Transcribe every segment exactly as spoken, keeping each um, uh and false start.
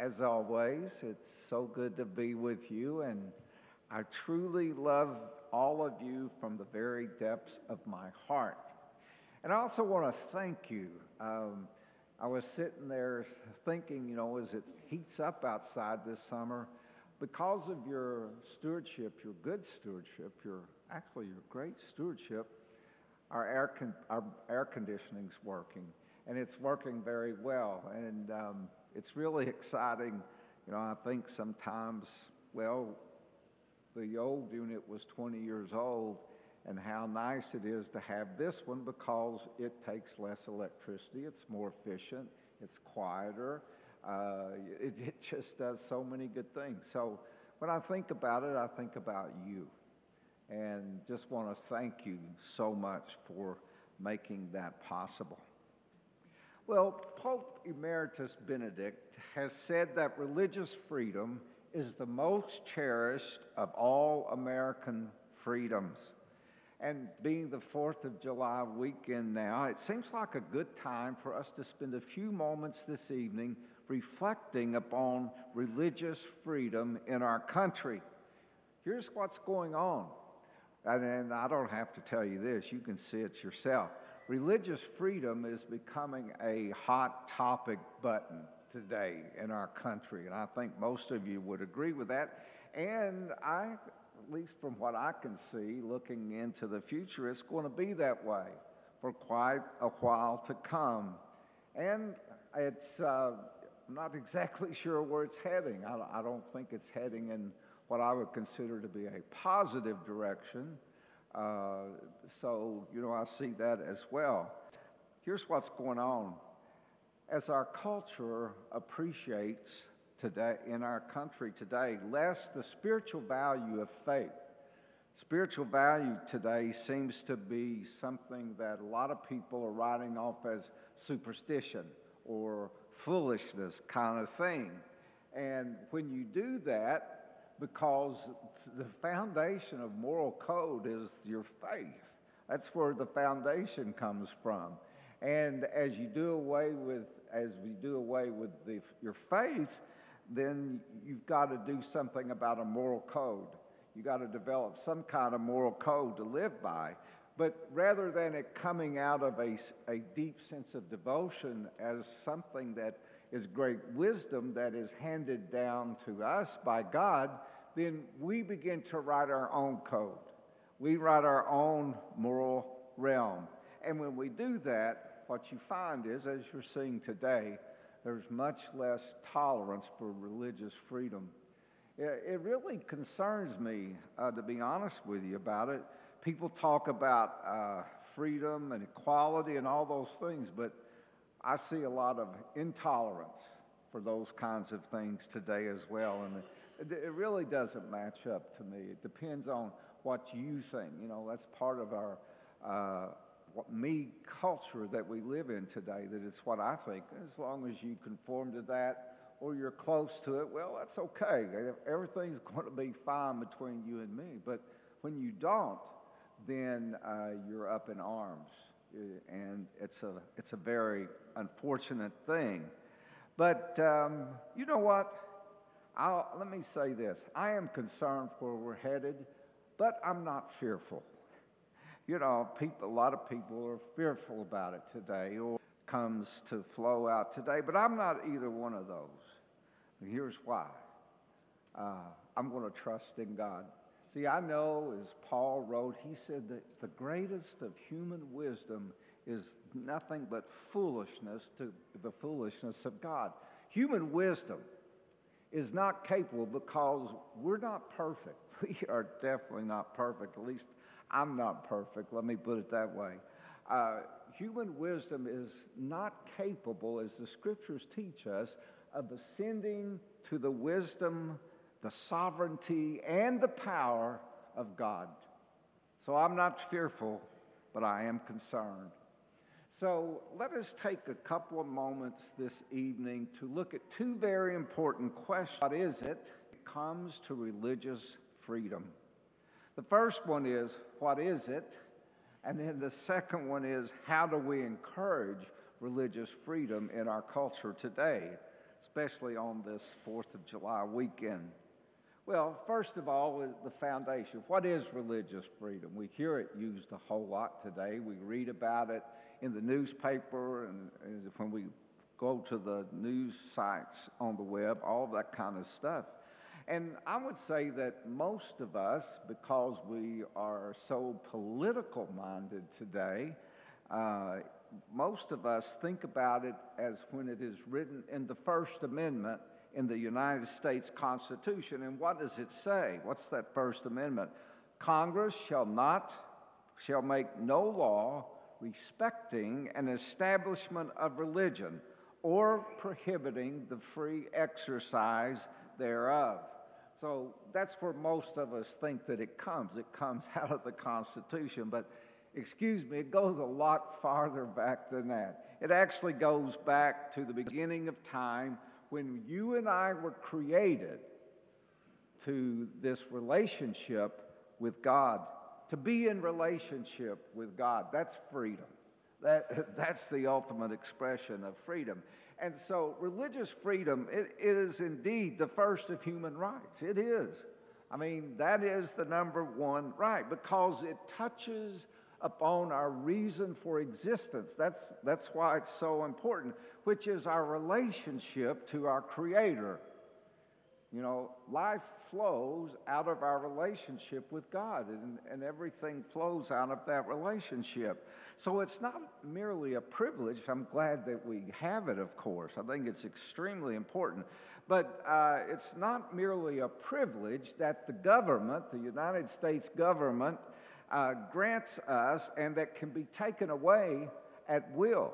As always, it's so good to be with you, and I truly love all of you from the very depths of my heart. And I also want to thank you. Um, I was sitting there thinking, you know, as it heats up outside this summer, because of your stewardship, your good stewardship, your actually your great stewardship, our air con- our air conditioning's working, and it's working very well. And um, it's really exciting. You know, I think sometimes, well, the old unit was twenty years old, and how nice it is to have this one because it takes less electricity, it's more efficient, it's quieter, uh, it, it just does so many good things. So when I think about it, I think about you, and just want to thank you so much for making that possible. Well, Pope Emeritus Benedict has said that religious freedom is the most cherished of all American freedoms. And being the fourth of July weekend now, it seems like a good time for us to spend a few moments this evening reflecting upon religious freedom in our country. Here's what's going on. And, and I don't have to tell you this, you can see it yourself. Religious freedom is becoming a hot topic button today in our country, and I think most of you would agree with that. And I at least from what I can see, looking into the future, it's going to be that way for quite a while to come. And it's, uh, I'm not exactly sure where it's heading. I, I don't think it's heading in what I would consider to be a positive direction. Uh, so, you know, I see that as well. Here's what's going on. As our culture appreciates today, in our country today, less the spiritual value of faith. Spiritual value today seems to be something that a lot of people are writing off as superstition or foolishness kind of thing. And when you do that, because the foundation of moral code is your faith. That's where the foundation comes from. And as you do away with, as we do away with the, your faith, then you've got to do something about a moral code. You've got to develop some kind of moral code to live by. But rather than it coming out of a, a deep sense of devotion as something that is great wisdom that is handed down to us by God, then we begin to write our own code. We write our own moral realm. And when we do that, what you find is, as you're seeing today, there's much less tolerance for religious freedom. It really concerns me, uh, to be honest with you about it. People talk about uh, freedom and equality and all those things, but I see a lot of intolerance for those kinds of things today as well. And it, it really doesn't match up to me. It depends on what you think. You know, that's part of our uh, What me culture that we live in today, that it's what I think. As long as you conform to that or you're close to it, well, that's okay. Everything's going to be fine between you and me. But when you don't, then uh, you're up in arms, and it's a it's a very unfortunate thing. But um, you know what? I'll, let me say this. I am concerned where we're headed, but I'm not fearful. You know, people, a lot of people are fearful about it today or comes to flow out today, but I'm not either one of those. And here's why. Uh, I'm going to trust in God. See, I know, as Paul wrote, he said that the greatest of human wisdom is nothing but foolishness to the foolishness of God. Human wisdom is not capable because we're not perfect. We are definitely not perfect, at least I'm not perfect, let me put it that way. Uh, human wisdom is not capable, as the scriptures teach us, of ascending to the wisdom, the sovereignty, and the power of God. So I'm not fearful, but I am concerned. So let us take a couple of moments this evening to look at two very important questions. What is it when it comes to religious freedom? The first one is, what is it? And then the second one is, how do we encourage religious freedom in our culture today? especially on this fourth of July weekend. Well, first of all, is the foundation. What is religious freedom? We hear it used a whole lot today. We read about it in the newspaper and, and when we go to the news sites on the web, all that kind of stuff. And I would say that most of us, because we are so political-minded today, uh, most of us think about it as when it is written in the First Amendment in the United States Constitution. And what does it say? What's that First Amendment? Congress shall not, shall make no law respecting an establishment of religion or prohibiting the free exercise thereof. So that's where most of us think that it comes. It comes out of the Constitution, but excuse me, it goes a lot farther back than that. It actually goes back to the beginning of time when you and I were created to this relationship with God, to be in relationship with God. That's freedom. That, that's the ultimate expression of freedom. And so religious freedom, it, it is indeed the first of human rights. It is. I mean, that is the number one right because it touches upon our reason for existence. That's, that's why it's so important, which is our relationship to our Creator. You know, life flows out of our relationship with God, and, and everything flows out of that relationship. So it's not merely a privilege. I'm glad that we have it, of course. I think it's extremely important. But uh, it's not merely a privilege that the government, the United States government, uh, grants us and that can be taken away at will,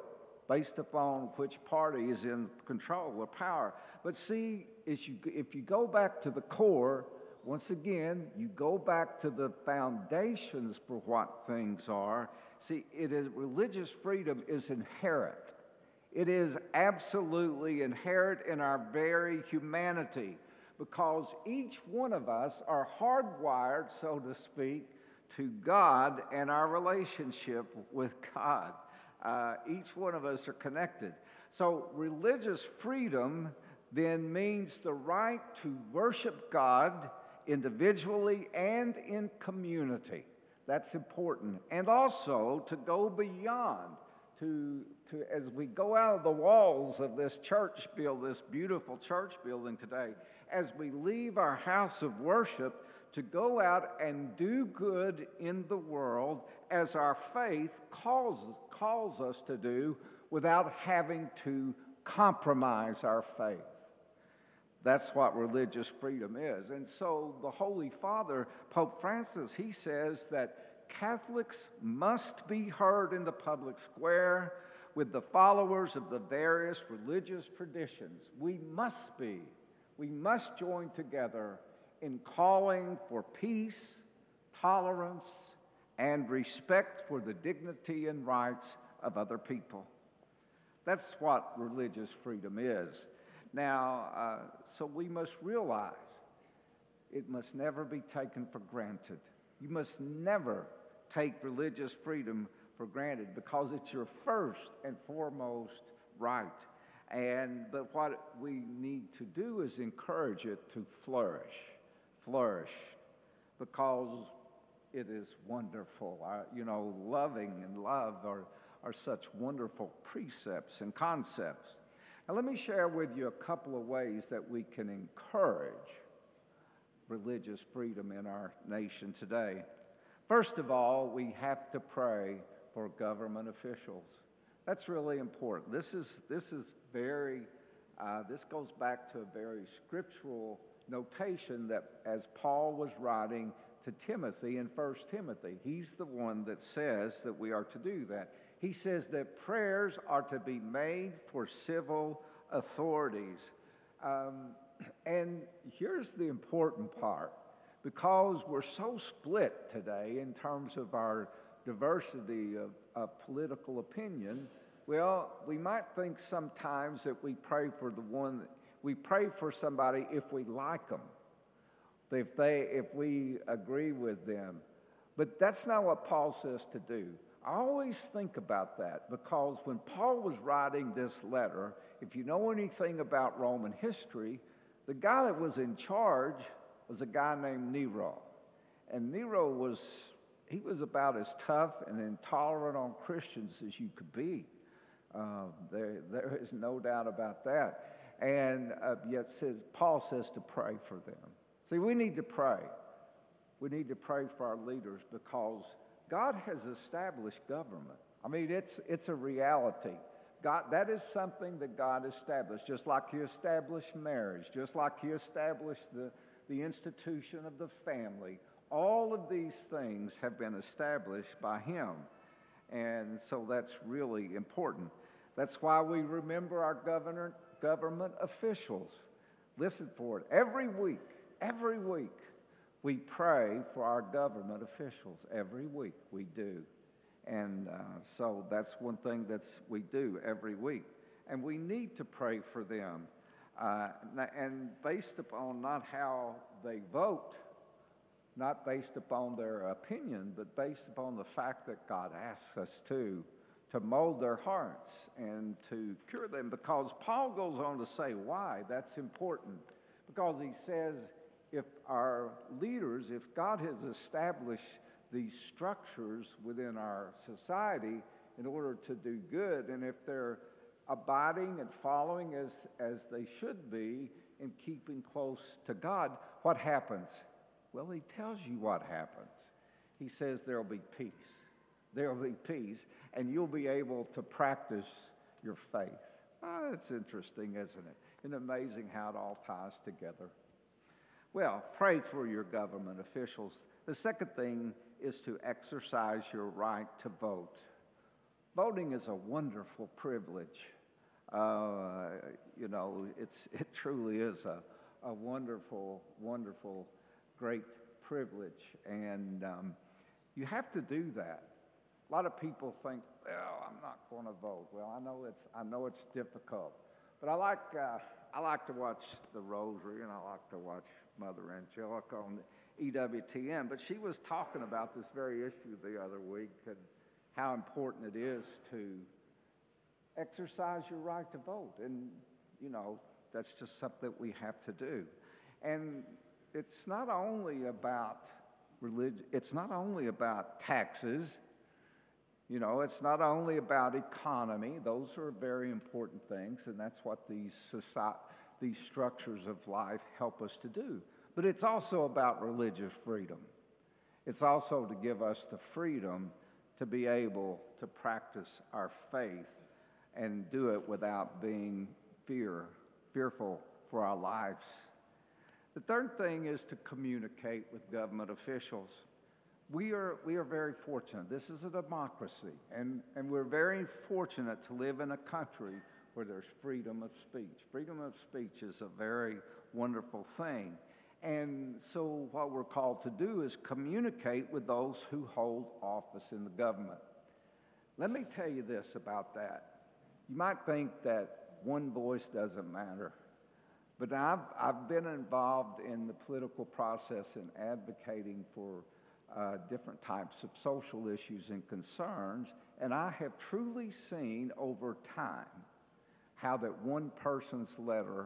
based upon which party is in control or power. But see, if you, if you go back to the core, once again, you go back to the foundations for what things are. See, it is religious freedom is inherent. It is absolutely inherent in our very humanity because each one of us are hardwired, so to speak, to God and our relationship with God. Uh, each one of us are connected. So religious freedom then means the right to worship God individually and in community. That's important. And also to go beyond, to, to as we go out of the walls of this church building, this beautiful church building today, as we leave our house of worship, to go out and do good in the world as our faith calls, calls us to do without having to compromise our faith. That's what religious freedom is. And so the Holy Father, Pope Francis, he says that Catholics must be heard in the public square with the followers of the various religious traditions. We must be. We must join together in calling for peace, tolerance, and respect for the dignity and rights of other people. That's what religious freedom is. Now, uh, so we must realize it must never be taken for granted. You must never take religious freedom for granted because it's your first and foremost right. And but what we need to do is encourage it to flourish. Flourish because it is wonderful. Our, you know, loving and love are, are such wonderful precepts and concepts. Now, let me share with you a couple of ways that we can encourage religious freedom in our nation today. First of all, we have to pray for government officials. That's really important. This is, this is very, uh, this goes back to a very scriptural notation that as Paul was writing to Timothy in First Timothy, he's the one that says that we are to do that. He says that prayers are to be made for civil authorities. Um, and here's the important part. Because we're so split today in terms of our diversity of, of political opinion, well, we might think sometimes that we pray for the one that we pray for somebody if we like them, if they, if we agree with them. But that's not what Paul says to do. I always think about that, because when Paul was writing this letter, if you know anything about Roman history, the guy that was in charge was a guy named Nero. And Nero was, he was about as tough and intolerant on Christians as you could be. Uh, there, there is no doubt about that. And uh, yet says, Paul says to pray for them. See, we need to pray. We need to pray for our leaders, because God has established government. I mean, it's it's a reality. God, that is something that God established, just like he established marriage, just like he established the, the institution of the family. All of these things have been established by him. And so that's really important. That's why we remember our governor, government officials. Listen for it. Every week, every week, we pray for our government officials. Every week we do. And uh, so that's one thing that's we do every week. And we need to pray for them. Uh, and based upon not how they vote, not based upon their opinion, but based upon the fact that God asks us to, to mold their hearts and to cure them. Because Paul goes on to say why that's important. Because he says, if our leaders, if God has established these structures within our society in order to do good, and if they're abiding and following as, as they should be and keeping close to God, what happens? Well, he tells you what happens. He says there'll be peace. There'll be peace, and you'll be able to practice your faith. Oh, it's interesting, isn't it? And amazing how it all ties together. Well, pray for your government officials. The second thing is to exercise your right to vote. Voting is a wonderful privilege. Uh, you know, it's it truly is a, a wonderful, wonderful, great privilege. And um, you have to do that. A lot of people think, "Oh, I'm not going to vote." Well, I know it's I know it's difficult, but I like uh, I like to watch the Rosary, and I like to watch Mother Angelica on E W T N, but she was talking about this very issue the other week and how important it is to exercise your right to vote. And, you know, that's just something that we have to do. And it's not only about religion, it's not only about taxes, you know, it's not only about economy. Those are very important things, and that's what these society, these structures of life help us to do. But it's also about religious freedom. It's also to give us the freedom to be able to practice our faith and do it without being fear, fearful for our lives. The third thing is to communicate with government officials. We are we are very fortunate. This is a democracy, and, and we're very fortunate to live in a country where there's freedom of speech. Freedom of speech is a very wonderful thing. And so what we're called to do is communicate with those who hold office in the government. Let me tell you this about that. You might think that one voice doesn't matter, but I've, I've been involved in the political process in advocating for Uh, different types of social issues and concerns, and I have truly seen over time how that one person's letter,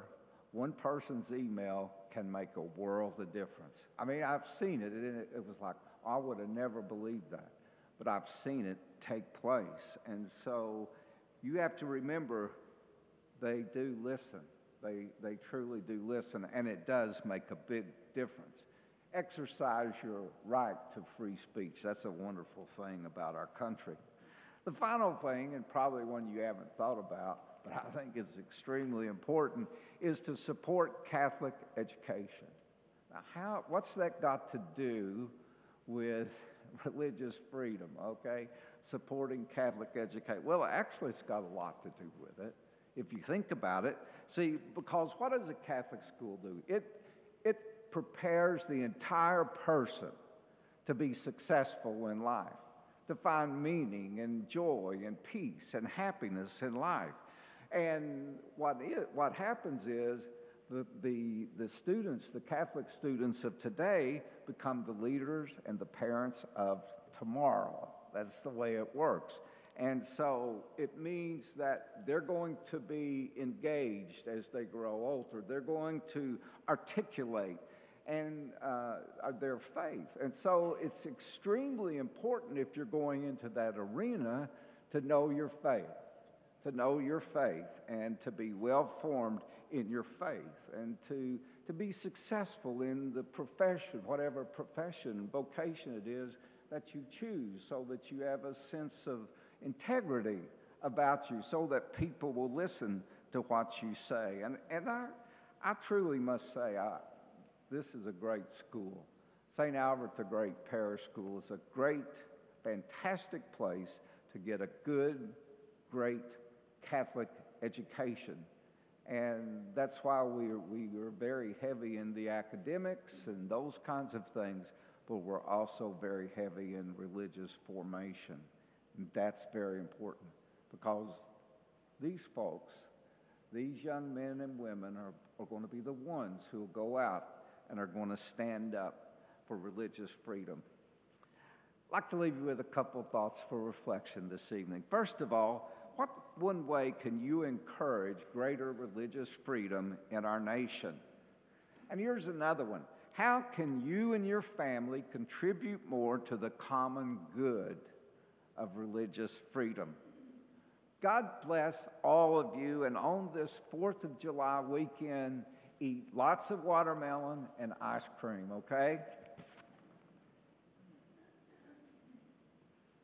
one person's email can make a world of difference. I mean, I've seen it, and it, it was like, I would have never believed that, but I've seen it take place. And so you have to remember, they do listen. They, they truly do listen, and it does make a big difference. Exercise your right to free speech. That's a wonderful thing about our country. The final thing, and probably one you haven't thought about, but I think it's extremely important, is to support Catholic education. Now, how? What's that got to do with religious freedom, okay? Supporting Catholic education. Well, actually, it's got a lot to do with it, if you think about it. See, because what does a Catholic school do? It, it prepares the entire person to be successful in life, to find meaning and joy and peace and happiness in life. And what it, what happens is the, the, the students, the Catholic students of today, become the leaders and the parents of tomorrow. That's the way it works. And so it means that they're going to be engaged as they grow older. They're going to articulate and uh, their faith. And so it's extremely important, if you're going into that arena, to know your faith, to know your faith and to be well-formed in your faith and to, to be successful in the profession, whatever profession, vocation it is that you choose, so that you have a sense of integrity about you, so that people will listen to what you say. And, and I, I truly must say, I, this is a great school. Saint Albert the Great Parish School is a great, fantastic place to get a good, great Catholic education. And that's why we are, we are very heavy in the academics and those kinds of things, but we're also very heavy in religious formation. And that's very important, because these folks, these young men and women are, are going to be the ones who will go out and are going to stand up for religious freedom. I'd like to leave you with a couple thoughts for reflection this evening. First of all, what one way can you encourage greater religious freedom in our nation? And here's another one. How can you and your family contribute more to the common good of religious freedom? God bless all of you, and on this fourth of July weekend, eat lots of watermelon and ice cream, okay?